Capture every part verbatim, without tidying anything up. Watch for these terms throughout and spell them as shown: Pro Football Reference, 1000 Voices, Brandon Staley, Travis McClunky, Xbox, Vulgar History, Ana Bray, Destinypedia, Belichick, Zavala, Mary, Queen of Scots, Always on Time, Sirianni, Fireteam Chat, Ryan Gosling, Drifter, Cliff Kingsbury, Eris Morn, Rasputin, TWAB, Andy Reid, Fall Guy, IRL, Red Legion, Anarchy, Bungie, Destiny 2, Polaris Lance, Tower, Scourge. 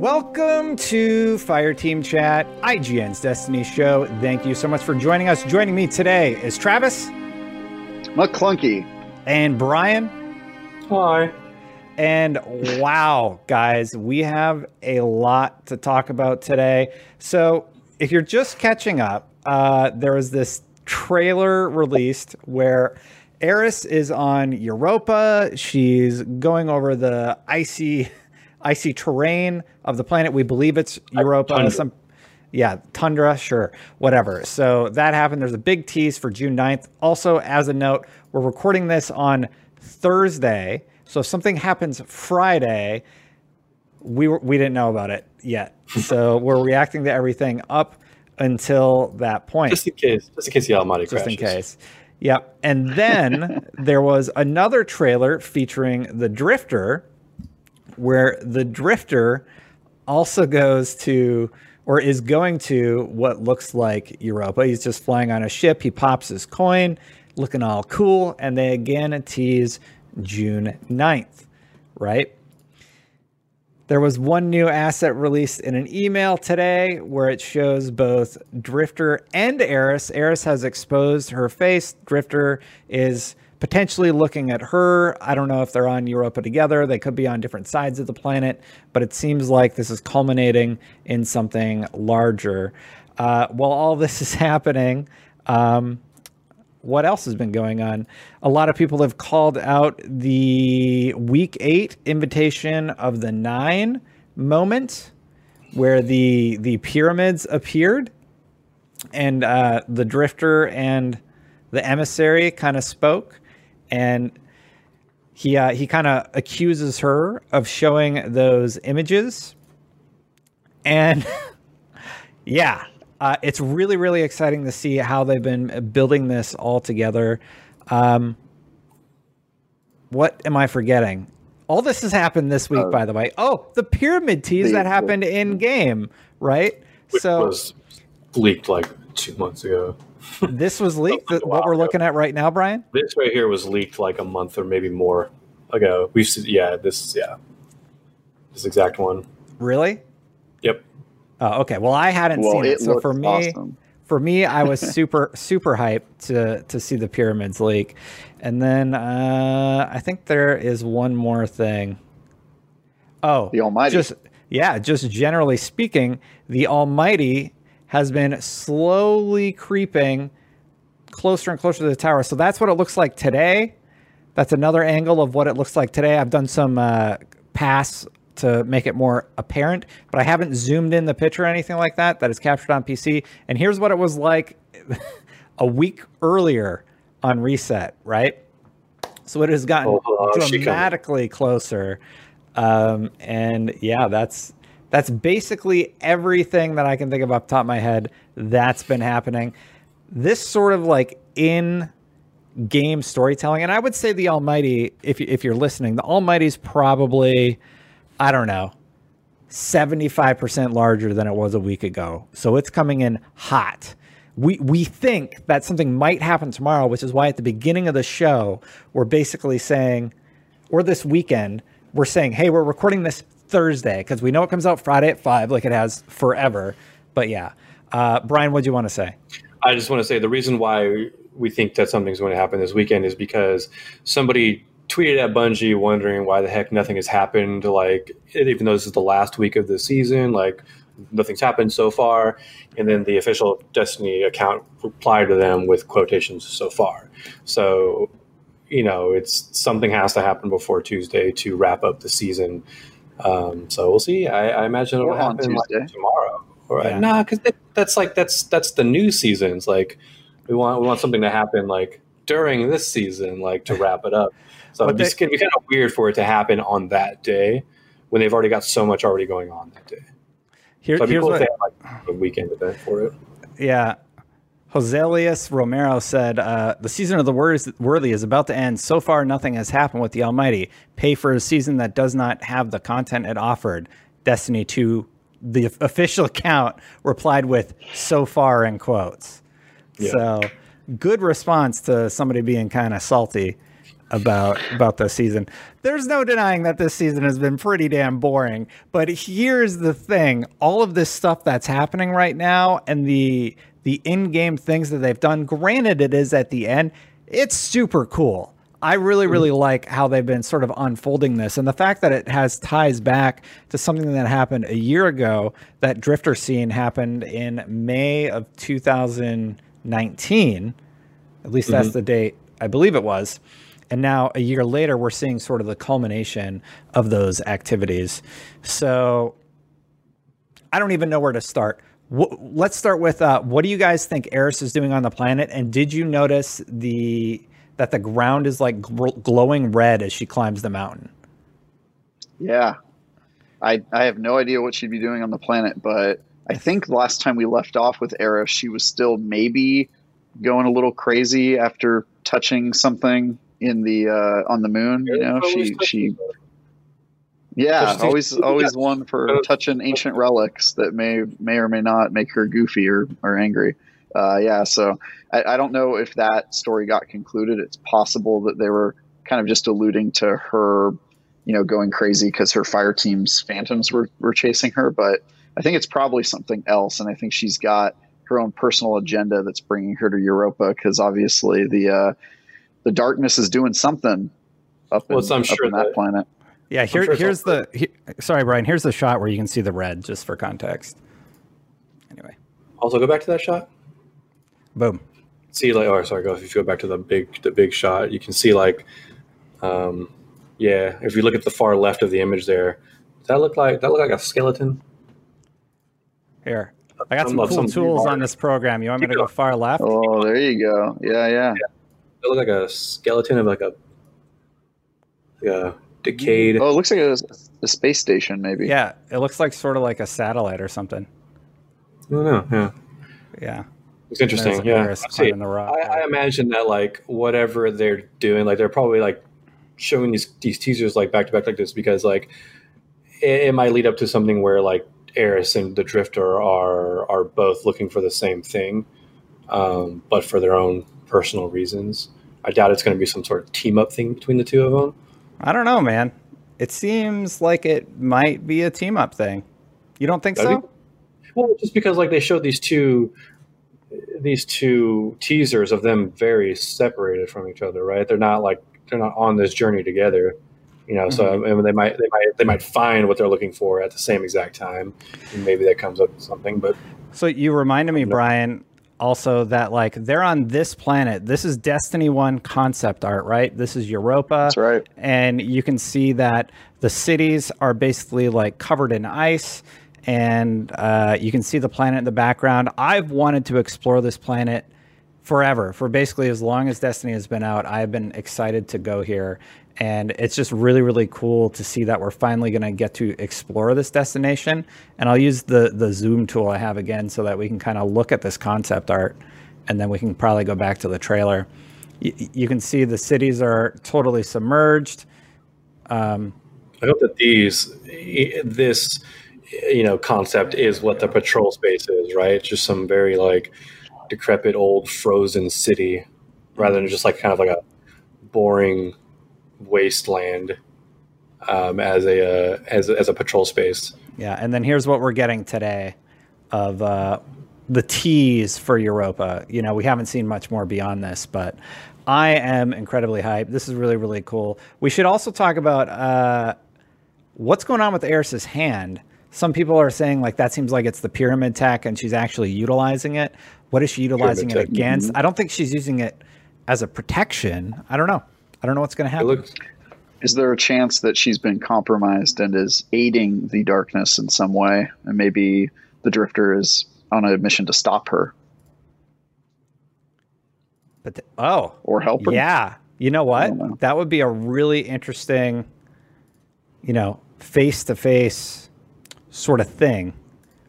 Welcome to Fireteam Chat, I G N's Destiny show. Thank you so much for joining us. Joining me today is Travis McClunky and Brian. Hi. And wow, guys, we have a lot to talk about today. So if you're just catching up, uh, there was this trailer released where Eris is on Europa. She's going over the icy... icy terrain of the planet. We believe it's Europa. Tundra. Some, yeah, tundra, sure, whatever. So that happened. There's a big tease for June ninth. Also, as a note, we're recording this on Thursday. So if something happens Friday, we we didn't know about it yet. So we're reacting to everything up until that point. Just in case. Just in case the Almighty crashes. Just in case. Yep. And then there was another trailer featuring the Drifter, where the Drifter also goes to, or is going to, what looks like Europa. He's just flying on a ship. He pops his coin, looking all cool. And they again tease June ninth, right? There was one new asset released in an email today where it shows both Drifter and Eris. Eris has exposed her face. Drifter is potentially looking at her. I don't know if they're on Europa together. They could be on different sides of the planet, but it seems like this is culminating in something larger. Uh, while all this is happening, um, what else has been going on? A lot of people have called out the week eight invitation of the nine moment where the, the pyramids appeared and uh, the Drifter and the emissary kind of spoke. And he uh, he kind of accuses her of showing those images. And yeah, uh, it's really, really exciting to see how they've been building this all together. Um, what am I forgetting? All this has happened this week, uh, by the way. Oh, the pyramid tease that happened in game, right? Which so was leaked like two months ago. This was leaked, oh, wow, what we're looking at right now, Brian? This right here was leaked like a month or maybe more ago. We've yeah, this yeah. This exact one. Really? Yep. Oh, okay. Well, I hadn't well, seen it. it so for me awesome. for me I was super super hyped to to see the pyramids leak. And then uh, I think there is one more thing. Oh, the Almighty. Just yeah, just generally speaking, the Almighty has been slowly creeping closer and closer to the tower. So that's what it looks like today. That's another angle of what it looks like today. I've done some uh, pass to make it more apparent, but I haven't zoomed in the picture or anything like that. That is captured on P C. And here's what it was like a week earlier on Reset, right? So it has gotten oh, uh, dramatically closer. Um, and yeah, that's that's basically everything that I can think of off the top of my head that's been happening. This sort of like in-game storytelling, and I would say the Almighty, if, if you're listening, the Almighty's probably, I don't know, seventy-five percent larger than it was a week ago. So it's coming in hot. We, we think that something might happen tomorrow, which is why at the beginning of the show, we're basically saying, or this weekend, we're saying, hey, we're recording this Thursday because we know it comes out Friday at five, like it has forever. But yeah, uh, Brian, what do you want to say? I just want to say the reason why we think that something's going to happen this weekend is because somebody tweeted at Bungie wondering why the heck nothing has happened. Like, even though this is the last week of the season, like, nothing's happened so far. And then the official Destiny account replied to them with quotations so far. So, you know, it's something has to happen before Tuesday to wrap up the season. Um, so we'll see. I, I imagine it'll happen like tomorrow. Right? Yeah. Nah, because that, that's like that's that's the new seasons. Like we want we want something to happen like during this season, like to wrap it up. So but it's going to be kind of weird for it to happen on that day when they've already got so much already going on that day. Here, so it'd be here's cool what, if they had like a weekend event for it. Yeah. Joselius Romero said, uh, the season of the worthy is about to end. So far, nothing has happened with the Almighty. Pay for a season that does not have the content it offered. Destiny two, the official account, replied with so far in quotes. Yeah. So good response to somebody being kind of salty about about the season. There's no denying that this season has been pretty damn boring, but here's the thing. All of this stuff that's happening right now and the the in-game things that they've done, granted it is at the end, it's super cool. I really, really like how they've been sort of unfolding this. And the fact that it has ties back to something that happened a year ago, that Drifter scene happened in May of two thousand nineteen. At least that's mm-hmm. the date I believe it was. And now a year later, we're seeing sort of the culmination of those activities. So I don't even know where to start. W- let's start with uh, what do you guys think Eris is doing on the planet? And did you notice the that the ground is like gl- glowing red as she climbs the mountain? Yeah, I I have no idea what she'd be doing on the planet, but I think last time we left off with Eris, she was still maybe going a little crazy after touching something in the uh on the moon. You know, she she yeah always always one for touching ancient relics that may may or may not make her goofy or or angry. Uh yeah so I, I don't know if that story got concluded. It's possible that they were kind of just alluding to her, you know, going crazy because her fire team's phantoms were, were chasing her, but I think it's probably something else, and I think she's got her own personal agenda that's bringing her to Europa, because obviously the uh the darkness is doing something up, well, in, so up sure in that, that planet. Yeah, here, sure here's the... He, sorry, Brian. Here's the shot where you can see the red, just for context. Anyway. Also, go back to that shot. Boom. See, like... Oh, sorry. Go, if you go back to the big the big shot, you can see, like... Um, yeah, if you look at the far left of the image there, does that look like, that look like a skeleton? Here. I got some cool some tools on this program. You want me to go far left? Oh, there you go. Yeah, yeah. yeah. It looks like a skeleton of like a, like a decayed... Oh, it looks like a, a space station, maybe. Yeah, it looks like sort of like a satellite or something. I don't know, yeah. Yeah. It's interesting, yeah. See, the rock, I, right? I imagine that, like, whatever they're doing, like, they're probably, like, showing these, these teasers, like, back-to-back like this because, like, it, it might lead up to something where, like, Eris and the Drifter are are both looking for the same thing, um, but for their own personal reasons. I doubt it's going to be some sort of team up thing between the two of them. I don't know, man. It seems like it might be a team up thing. You don't think That'd so? Be, well, just because like they showed these two, these two teasers of them very separated from each other, right? They're not like they're not on this journey together, you know. Mm-hmm. So I mean, they might they might they might find what they're looking for at the same exact time, and maybe that comes up with something. But so you reminded me, Brian. also that like they're on this planet. This is Destiny one concept art, right? This is Europa. That's right. And you can see that the cities are basically like covered in ice, and uh, you can see the planet in the background. I've wanted to explore this planet forever. For basically as long as Destiny has been out, I've been excited to go here. And it's just really, really cool to see that we're finally going to get to explore this destination. And I'll use the, the zoom tool I have again so that we can kind of look at this concept art, and then we can probably go back to the trailer. Y you can see the cities are totally submerged. Um, I hope that these, this, you know, concept is what the patrol space is, right? It's just some very like decrepit old frozen city rather than just like kind of like a boring wasteland um as a uh, as, as a patrol space. Yeah, and then here's what we're getting today of uh the tease for Europa. You know, we haven't seen much more beyond this, but I am incredibly hyped. This is really, really cool. We should also talk about uh what's going on with Eris's hand. Some people are saying like that seems like it's the pyramid tech, and she's actually utilizing it. What is she utilizing pyramid it tech. against? Mm-hmm. I don't think she's using it as a protection. I don't know. I don't know what's going to happen. Is there a chance that she's been compromised and is aiding the darkness in some way? And maybe the Drifter is on a mission to stop her. But the, oh. Or help her. Yeah. You know what? Know. That would be a really interesting, you know, face-to-face sort of thing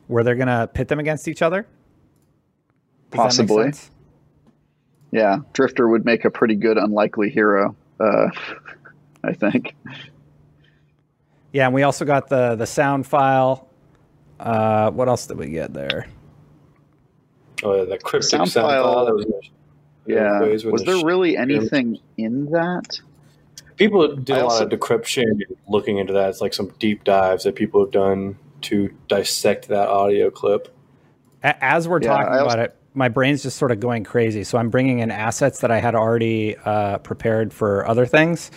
where they're going to pit them against each other. Does Possibly. That make sense? Yeah, Drifter would make a pretty good unlikely hero, uh, I think. Yeah, and we also got the, the sound file. Uh, what else did we get there? Oh, the cryptic sound, sound file. file that was, yeah. Was, was there really anything in that? People did I a also, lot of decryption and looking into that. It's like some deep dives that people have done to dissect that audio clip. As we're yeah, talking also, about it, my brain's just sort of going crazy. So I'm bringing in assets that I had already uh, prepared for other things.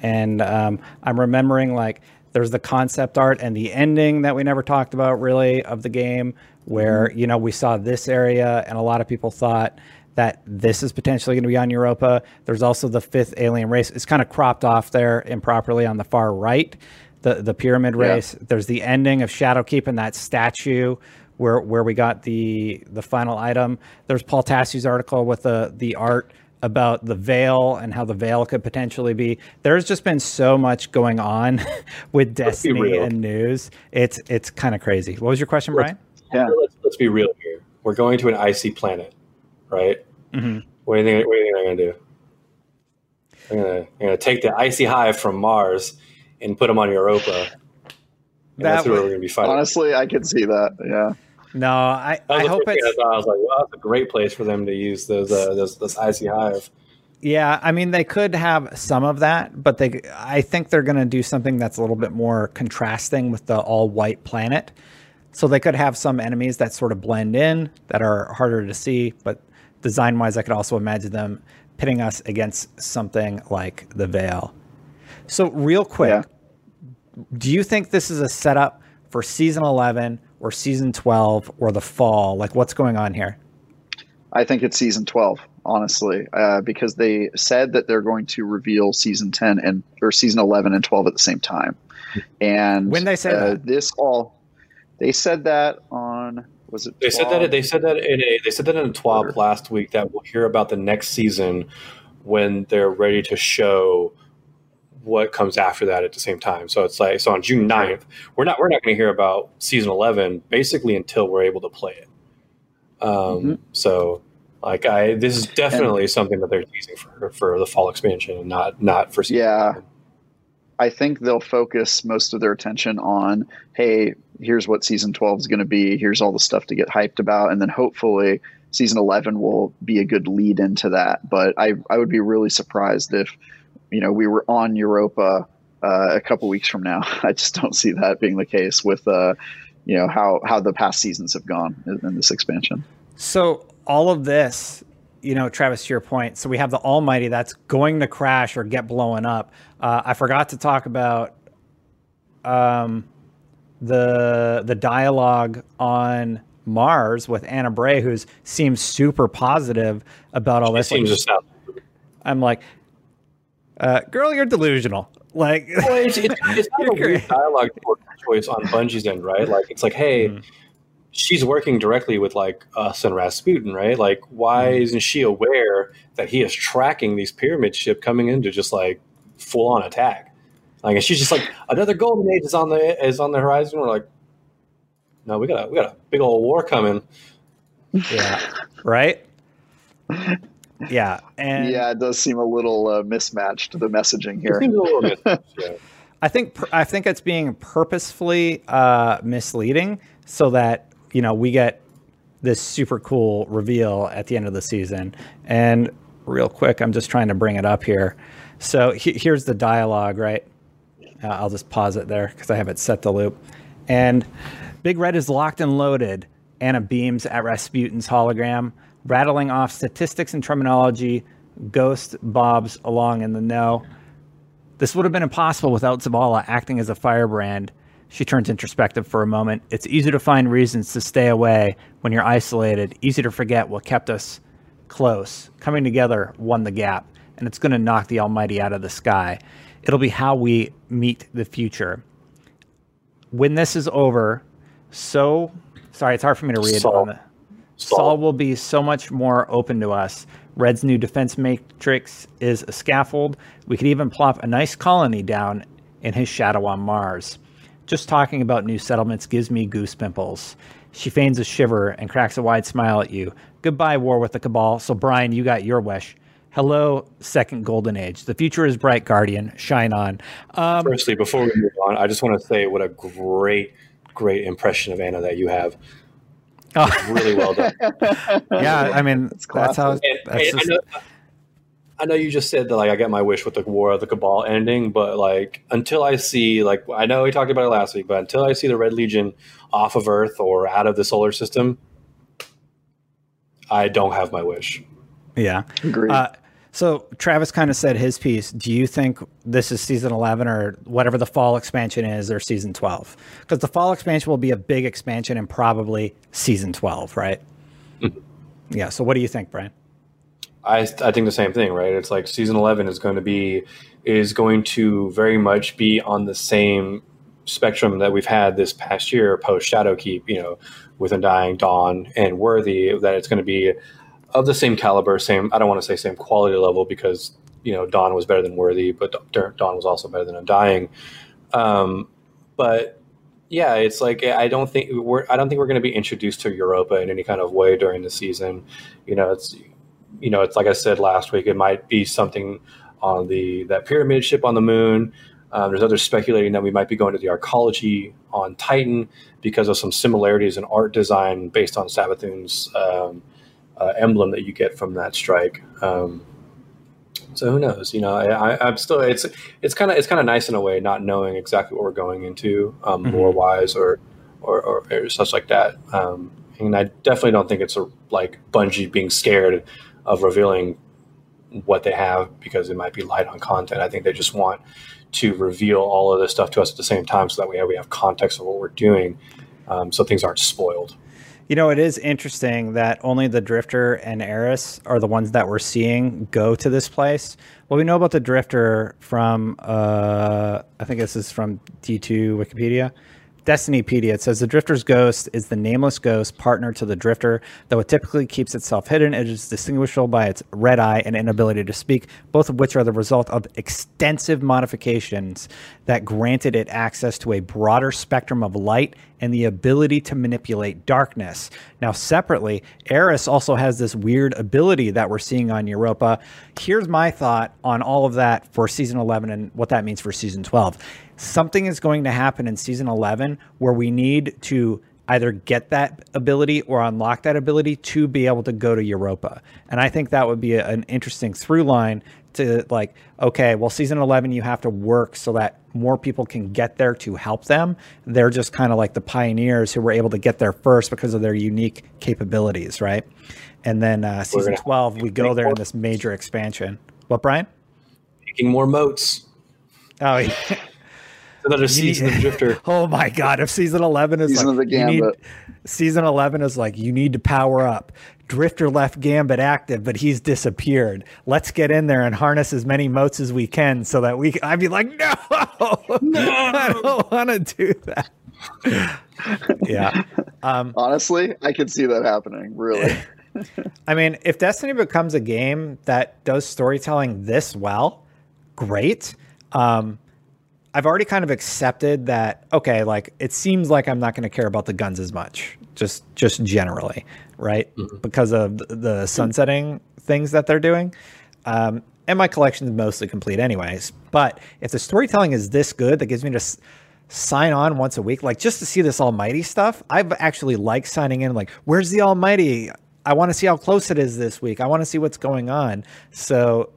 And um, I'm remembering like there's the concept art and the ending that we never talked about really of the game where, mm-hmm. you know, we saw this area and a lot of people thought that this is potentially going to be on Europa. There's also the fifth alien race. It's kind of cropped off there improperly on the far right, the, the pyramid race. Yeah. There's the ending of Shadowkeep and that statue Where, where we got the the final item. There's Paul Tassie's article with the, the art about the veil and how the veil could potentially be. There's just been so much going on with Destiny and news. It's it's kind of crazy. What was your question, Brian? Yeah, let's, let's be real here. We're going to an icy planet, right? Mm-hmm. What do you think? What do you think I'm gonna do? I'm gonna, I'm gonna take the icy hive from Mars and put them on Europa. And that that's what we're gonna be fighting. Honestly, I could see that. Yeah. No, I, I hope it's... I, I was like, well, that's a great place for them to use those, uh, those, this icy hive. Yeah, I mean, they could have some of that, but they, I think they're going to do something that's a little bit more contrasting with the all-white planet. So they could have some enemies that sort of blend in, that are harder to see, but design-wise, I could also imagine them pitting us against something like the Veil. So real quick, yeah. do you think this is a setup for Season eleven... or season twelve or the fall? Like, what's going on here? I think it's season twelve, honestly, uh, because they said that they're going to reveal season ten and or season eleven and twelve at the same time. And when they said uh, that? This all, they said that on was it? They T W A B? said that they said that in a they said that in a T W A B last week that we'll hear about the next season when they're ready to show what comes after that at the same time. So it's like, so on June ninth, we're not, we're not going to hear about season eleven basically until we're able to play it. Um, mm-hmm. So like I, this is definitely and, something that they're teasing for, for the fall expansion and not, not for season yeah. eleven. I think they'll focus most of their attention on, hey, here's what season twelve is going to be. Here's all the stuff to get hyped about. And then hopefully season eleven will be a good lead into that. But I, I would be really surprised if, you know, we were on Europa uh, a couple weeks from now. I just don't see that being the case with, uh, you know, how, how the past seasons have gone in, in this expansion. So all of this, you know, Travis, to your point, so we have the Almighty that's going to crash or get blown up. Uh, I forgot to talk about um, the the dialogue on Mars with Ana Bray, who seems super positive about all she this. Seems like, just I'm like, uh, girl, you're delusional. Like, well, it's, it's, it's not a weird dialogue choice on Bungie's end, right? Like, it's like, hey, mm. she's working directly with like us and Rasputin, right? Like, why mm. isn't she aware that he is tracking these pyramid ship coming into just like full on attack? Like, and she's just like, another golden age is on the is on the horizon. We're like, no, we got a we got a big old war coming. Yeah, right. Yeah, and yeah, it does seem a little uh, mismatched, the messaging here. It seems a little mismatched, yeah. I think I think it's being purposefully uh, misleading so that, you know, we get this super cool reveal at the end of the season. And real quick, I'm just trying to bring it up here. So he, here's the dialogue, right? Uh, I'll just pause it there because I have it set to loop. And Big Red is locked and loaded. Anna beams at Rasputin's hologram, rattling off statistics and terminology. Ghost bobs along in the know. This would have been impossible without Zavala acting as a firebrand. She turns introspective for a moment. It's easy to find reasons to stay away when you're isolated. Easy to forget what kept us close. Coming together won the gap, and it's going to knock the Almighty out of the sky. It'll be how we meet the future. When this is over, so... Sorry, it's hard for me to read. Saul. Saul. Saul will be so much more open to us. Red's new defense matrix is a scaffold. We could even plop a nice colony down in his shadow on Mars. Just talking about new settlements gives me goose pimples. She feigns a shiver and cracks a wide smile at you. Goodbye, war with the Cabal. So, Brian, you got your wish. Hello, second golden age. The future is bright, Guardian. Shine on. Um, Firstly, before we move on, I just want to say what a great... great impression of Anna that you have. Oh. Really well done. Yeah, I mean, that's, that's how... And, that's and just... I, know, I know you just said that, like, I got my wish with the War of the Cabal ending, but, like, until I see, like, I know we talked about it last week, but until I see the Red Legion off of Earth or out of the solar system, I don't have my wish. Yeah. Agreed. Uh, so Travis kind of said his piece. Do you think this is season eleven or whatever the fall expansion is, or season twelve? Because the fall expansion will be a big expansion and probably season twelve, right? Mm-hmm. Yeah. So what do you think, Brian? I I think the same thing, right? It's like season eleven is going to be is going to very much be on the same spectrum that we've had this past year post Shadowkeep, you know, with Undying, Dawn, and Worthy. That it's going to be of the same caliber, same, I don't want to say same quality level because, you know, Dawn was better than Worthy, but Dawn was also better than Undying. Um, but yeah, it's like, I don't think we're, I don't think we're going to be introduced to Europa in any kind of way during the season. You know, it's, you know, it's like I said last week, it might be something on the, that pyramid ship on the moon. Um, there's others speculating that we might be going to the arcology on Titan because of some similarities in art design based on Sabathun's, um, Uh, emblem that you get from that strike. Um, so who knows? You know, I, I, I'm still. It's it's kind of it's kind of nice in a way, not knowing exactly what we're going into, um, mm-hmm. lore wise or, or or or such like that. Um, and I definitely don't think it's a, like Bungie being scared of revealing what they have because it might be light on content. I think they just want to reveal all of this stuff to us at the same time so that we have we have context of what we're doing, um, so things aren't spoiled. You know, it is interesting that only the Drifter and Eris are the ones that we're seeing go to this place. Well, we know about the Drifter from, uh, I think this is from D two Wikipedia. Destinypedia. It says the Drifter's ghost is the nameless ghost partner to the Drifter. Though it typically keeps itself hidden, it is distinguishable by its red eye and inability to speak, both of which are the result of extensive modifications that granted it access to a broader spectrum of light and the ability to manipulate darkness. Now, separately, Eris also has this weird ability that we're seeing on Europa. Here's my thought on all of that for season eleven and what that means for season twelve. Something is going to happen in season eleven where we need to either get that ability or unlock that ability to be able to go to Europa. And I think that would be a, an interesting through line to like, okay, well, season eleven, you have to work so that more people can get there to help them. They're just kind of like the pioneers who were able to get there first because of their unique capabilities, right? And then uh, season twelve, we go there in this major expansion. What, Brian? Making more moats. Oh, yeah. Another season need, of Drifter. Oh my God. If season eleven is season like, of the Gambit. Need, season eleven is like, you need to power up. Drifter left Gambit active, but he's disappeared. Let's get in there and harness as many motes as we can so that we, I'd be like, no, no. I don't want to do that. Yeah. Um, Honestly, I could see that happening. Really. I mean, if Destiny becomes a game that does storytelling this well, great. Um, I've already kind of accepted that, okay, like it seems like I'm not going to care about the guns as much, just just generally, right? Mm-hmm. Because of the sunsetting things that they're doing. Um, and my collection is mostly complete anyways. But if the storytelling is this good, that gives me just... sign on once a week, like just to see this Almighty stuff. I've actually liked signing in, like, where's the Almighty? I want to see how close it is this week. I want to see what's going on. So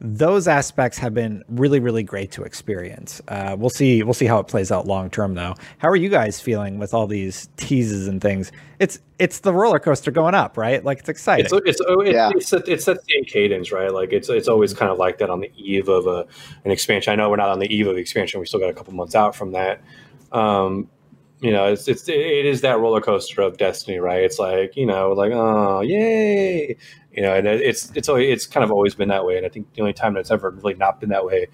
those aspects have been really, really great to experience. Uh, we'll see. We'll see how it plays out long term, though. How are you guys feeling with all these teases and things? It's it's the roller coaster going up, right? Like it's exciting. It's it's it's, yeah. it's, it's, it's that same cadence, right? Like it's it's always kind of like that on the eve of a an expansion. I know we're not on the eve of the expansion. We still got a couple months out from that. Um, you know, it's it's it is that roller coaster of Destiny, right? It's like you know, like oh yay. You know, and it's it's always, it's kind of always been that way, and I think the only time that's ever really not been that way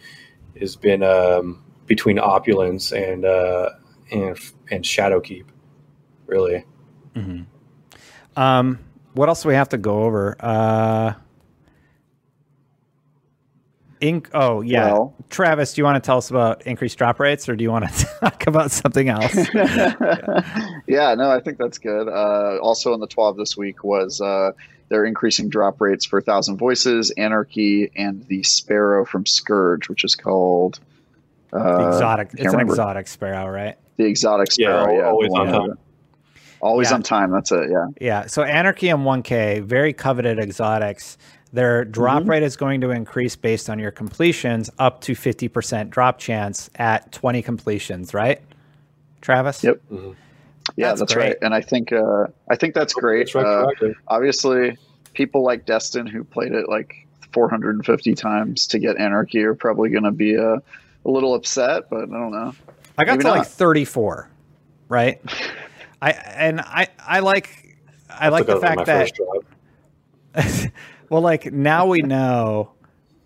has been um, between Opulence and uh, and and Shadowkeep, really. Mm-hmm. Um, what else do we have to go over? Uh, Inc. Oh yeah, well, Travis, do you want to tell us about increased drop rates, or do you want to talk about something else? yeah. yeah, no, I think that's good. Uh, also, on the twelve this week was. Uh, They're increasing drop rates for one thousand Voices, Anarchy, and the Sparrow from Scourge, which is called... Uh, exotic. It's remember. an exotic Sparrow, right? The exotic Sparrow, yeah. yeah always on time. It. Always yeah. on time, that's it, yeah. Yeah, so Anarchy and one K, very coveted exotics. Their drop mm-hmm. rate is going to increase based on your completions, up to fifty percent drop chance at twenty completions, right, Travis? Yep. Mm-hmm. Yeah, that's, that's right. And I think uh, I think that's great. That's uh, obviously, people like Destin who played it like four hundred fifty times to get Anarchy are probably going to be a, a little upset, but I don't know. I got Maybe to not. like thirty-four, right? I and I I like I like the fact that well, like now we know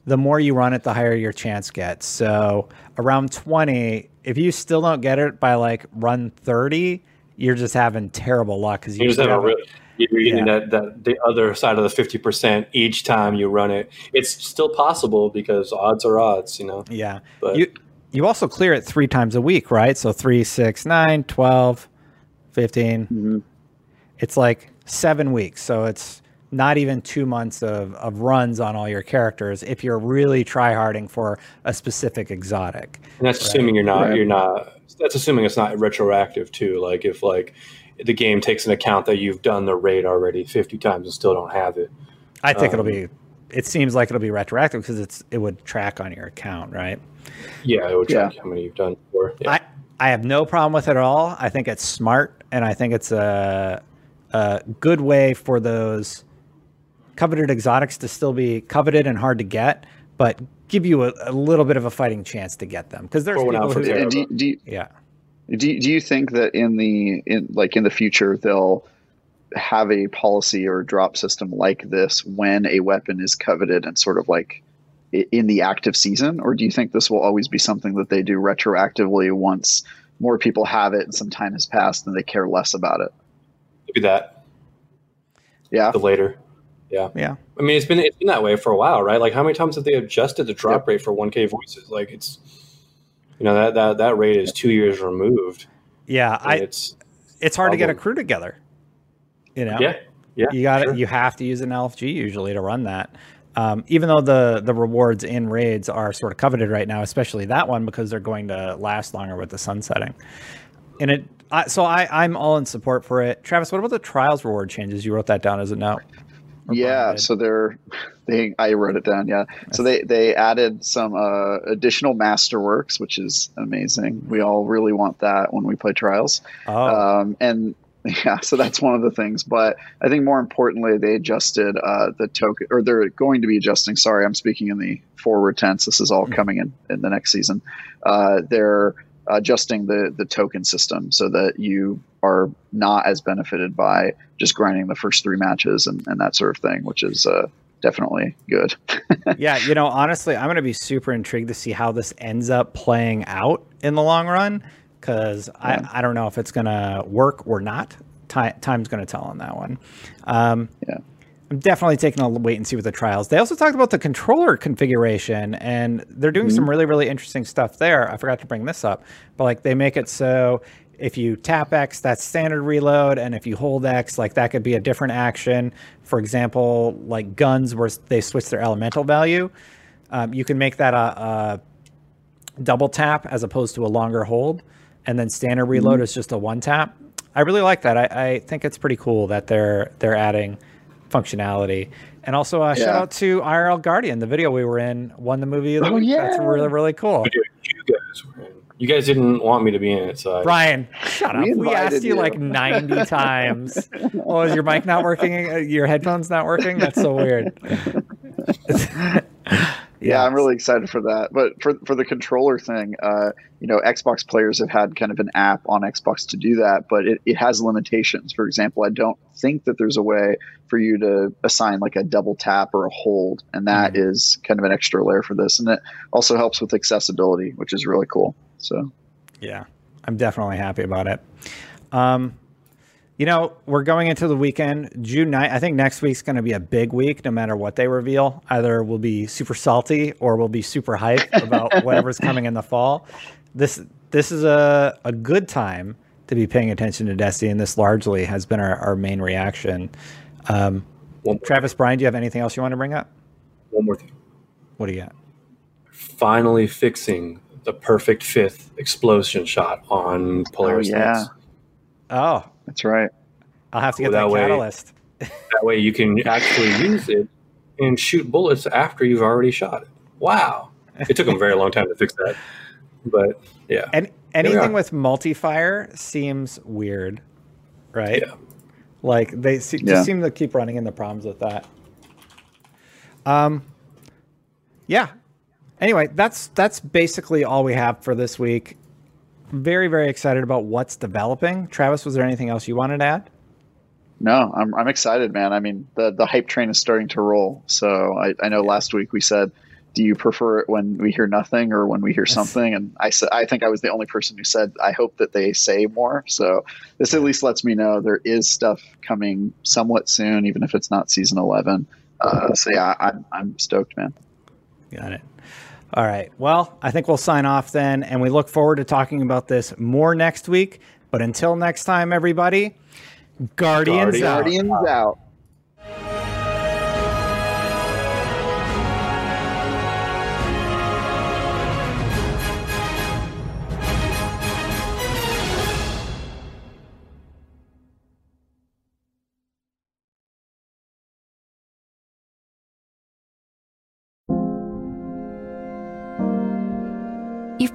the more you run it, the higher your chance gets. So around twenty, if you still don't get it by like run thirty. You're just having terrible luck because you you're just having really, you're yeah. that, that the other side of the fifty percent each time you run it. It's still possible because odds are odds, you know. Yeah. But you you also clear it three times a week, right? So three, six, nine, twelve, fifteen. Mm-hmm. It's like seven weeks. So it's not even two months of, of runs on all your characters if you're really tryharding for a specific exotic. And that's right? assuming you're not right. you're not That's assuming it's not retroactive too. Like if like the game takes into account that you've done the raid already fifty times and still don't have it. I think um, it'll be. It seems like it'll be retroactive because it's it would track on your account, right? Yeah, it would track yeah. how many you've done before. Yeah. I I have no problem with it at all. I think it's smart, and I think it's a a good way for those coveted exotics to still be coveted and hard to get, but. Give you a, a little bit of a fighting chance to get them because there's people who, yeah. Do, do you, yeah. Do do you think that in the in like in the future they'll have a policy or drop system like this when a weapon is coveted and sort of like in the active season, or do you think this will always be something that they do retroactively once more people have it and some time has passed and they care less about it? Maybe that. Yeah. The later. Yeah, yeah. I mean, it's been it's been that way for a while, right? Like, how many times have they adjusted the drop yep. rate for one K Voices? Like, it's you know that that that rate is two years removed. Yeah, I. It's it's hard problem. to get a crew together. You know. Yeah, yeah. You got sure. You have to use an L F G usually to run that. Um, even though the the rewards in raids are sort of coveted right now, especially that one because they're going to last longer with the sunsetting. And it I, so I I'm all in support for it. Travis, what about the trials reward changes? You wrote that down as a note. Yeah, so they're they I wrote it down, yeah. So they, they added some uh, additional masterworks, which is amazing. We all really want that when we play trials. Oh. Um, and yeah, so that's one of the things. But I think more importantly, they adjusted uh, the token, or they're going to be adjusting. Sorry, I'm speaking in the forward tense. This is all coming in, in the next season. Uh, they're adjusting the the token system so that you are not as benefited by just grinding the first three matches and, and that sort of thing, which is uh, definitely good. Yeah, you know, honestly, I'm going to be super intrigued to see how this ends up playing out in the long run, because yeah. I, I don't know if it's going to work or not. Time, time's going to tell on that one. Um, yeah. I'm definitely taking a wait and see with the trials. They also talked about the controller configuration, and they're doing mm-hmm. some really, really interesting stuff there. I forgot to bring this up, but like they make it so if you tap X, that's standard reload, and if you hold X, like that could be a different action. For example, like guns where they switch their elemental value. Um, you can make that a, a double tap as opposed to a longer hold, and then standard reload mm-hmm. is just a one tap. I really like that. I, I think it's pretty cool that they're they're adding functionality. And also uh, yeah. shout out to I R L Guardian, the video we were in, won the movie of the oh, week. Yeah. That's really, really cool. You guys were in. You guys didn't want me to be in it, so Brian, shut we up. We asked you, you like ninety times. Oh, is your mic not working? Your headphones not working? That's so weird. yeah. yeah, I'm really excited for that. But for for the controller thing, uh, you know, Xbox players have had kind of an app on Xbox to do that, but it, it has limitations. For example, I don't think that there's a way for you to assign like a double tap or a hold, and that mm. is kind of an extra layer for this. And it also helps with accessibility, which is really cool. So, yeah, I'm definitely happy about it. Um, you know, we're going into the weekend, June ninth. I think next week's going to be a big week, no matter what they reveal. Either we'll be super salty or we'll be super hyped about whatever's coming in the fall. This this is a, a good time to be paying attention to Destiny, and this largely has been our, our main reaction. Um, Travis, Brian, do you have anything else you want to bring up? One more thing. What do you got? Finally fixing the perfect fifth explosion shot on Polaris Lance. Oh, yeah. Oh, that's right. I'll have to get that catalyst. That way you can actually use it and shoot bullets after you've already shot it. Wow. It took them a very long time to fix that. But yeah. And anything with multi-fire seems weird, right? Yeah. Like they se- yeah. just seem to keep running into problems with that. Um, yeah. Anyway, that's that's basically all we have for this week. Very, very excited about what's developing. Travis, was there anything else you wanted to add? No, I'm I'm excited, man. I mean, the, the hype train is starting to roll. So I, I know last week we said, do you prefer it when we hear nothing or when we hear something? And I said, I think I was the only person who said, I hope that they say more. So this at least lets me know there is stuff coming somewhat soon, even if it's not season eleven. Uh, so yeah, I, I'm stoked, man. Got it. All right. Well, I think we'll sign off then. And we look forward to talking about this more next week. But until next time, everybody, Guardians, Guardians out. Guardians out. You've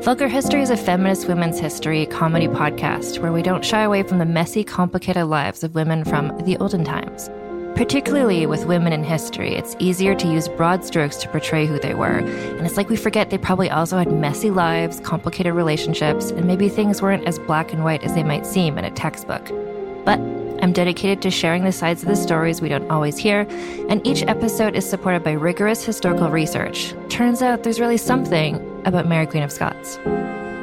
Vulgar History is a feminist women's history comedy podcast where we don't shy away from the messy, complicated lives of women from the olden times. Particularly with women in history, it's easier to use broad strokes to portray who they were, and it's like we forget they probably also had messy lives, complicated relationships, and maybe things weren't as black and white as they might seem in a textbook. But I'm dedicated to sharing the sides of the stories we don't always hear, and each episode is supported by rigorous historical research. Turns out there's really something about Mary, Queen of Scots.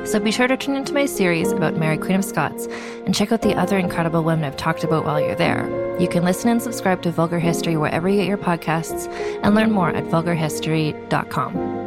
So be sure to tune into my series about Mary, Queen of Scots, and check out the other incredible women I've talked about while you're there. You can listen and subscribe to Vulgar History wherever you get your podcasts, and learn more at vulgar history dot com.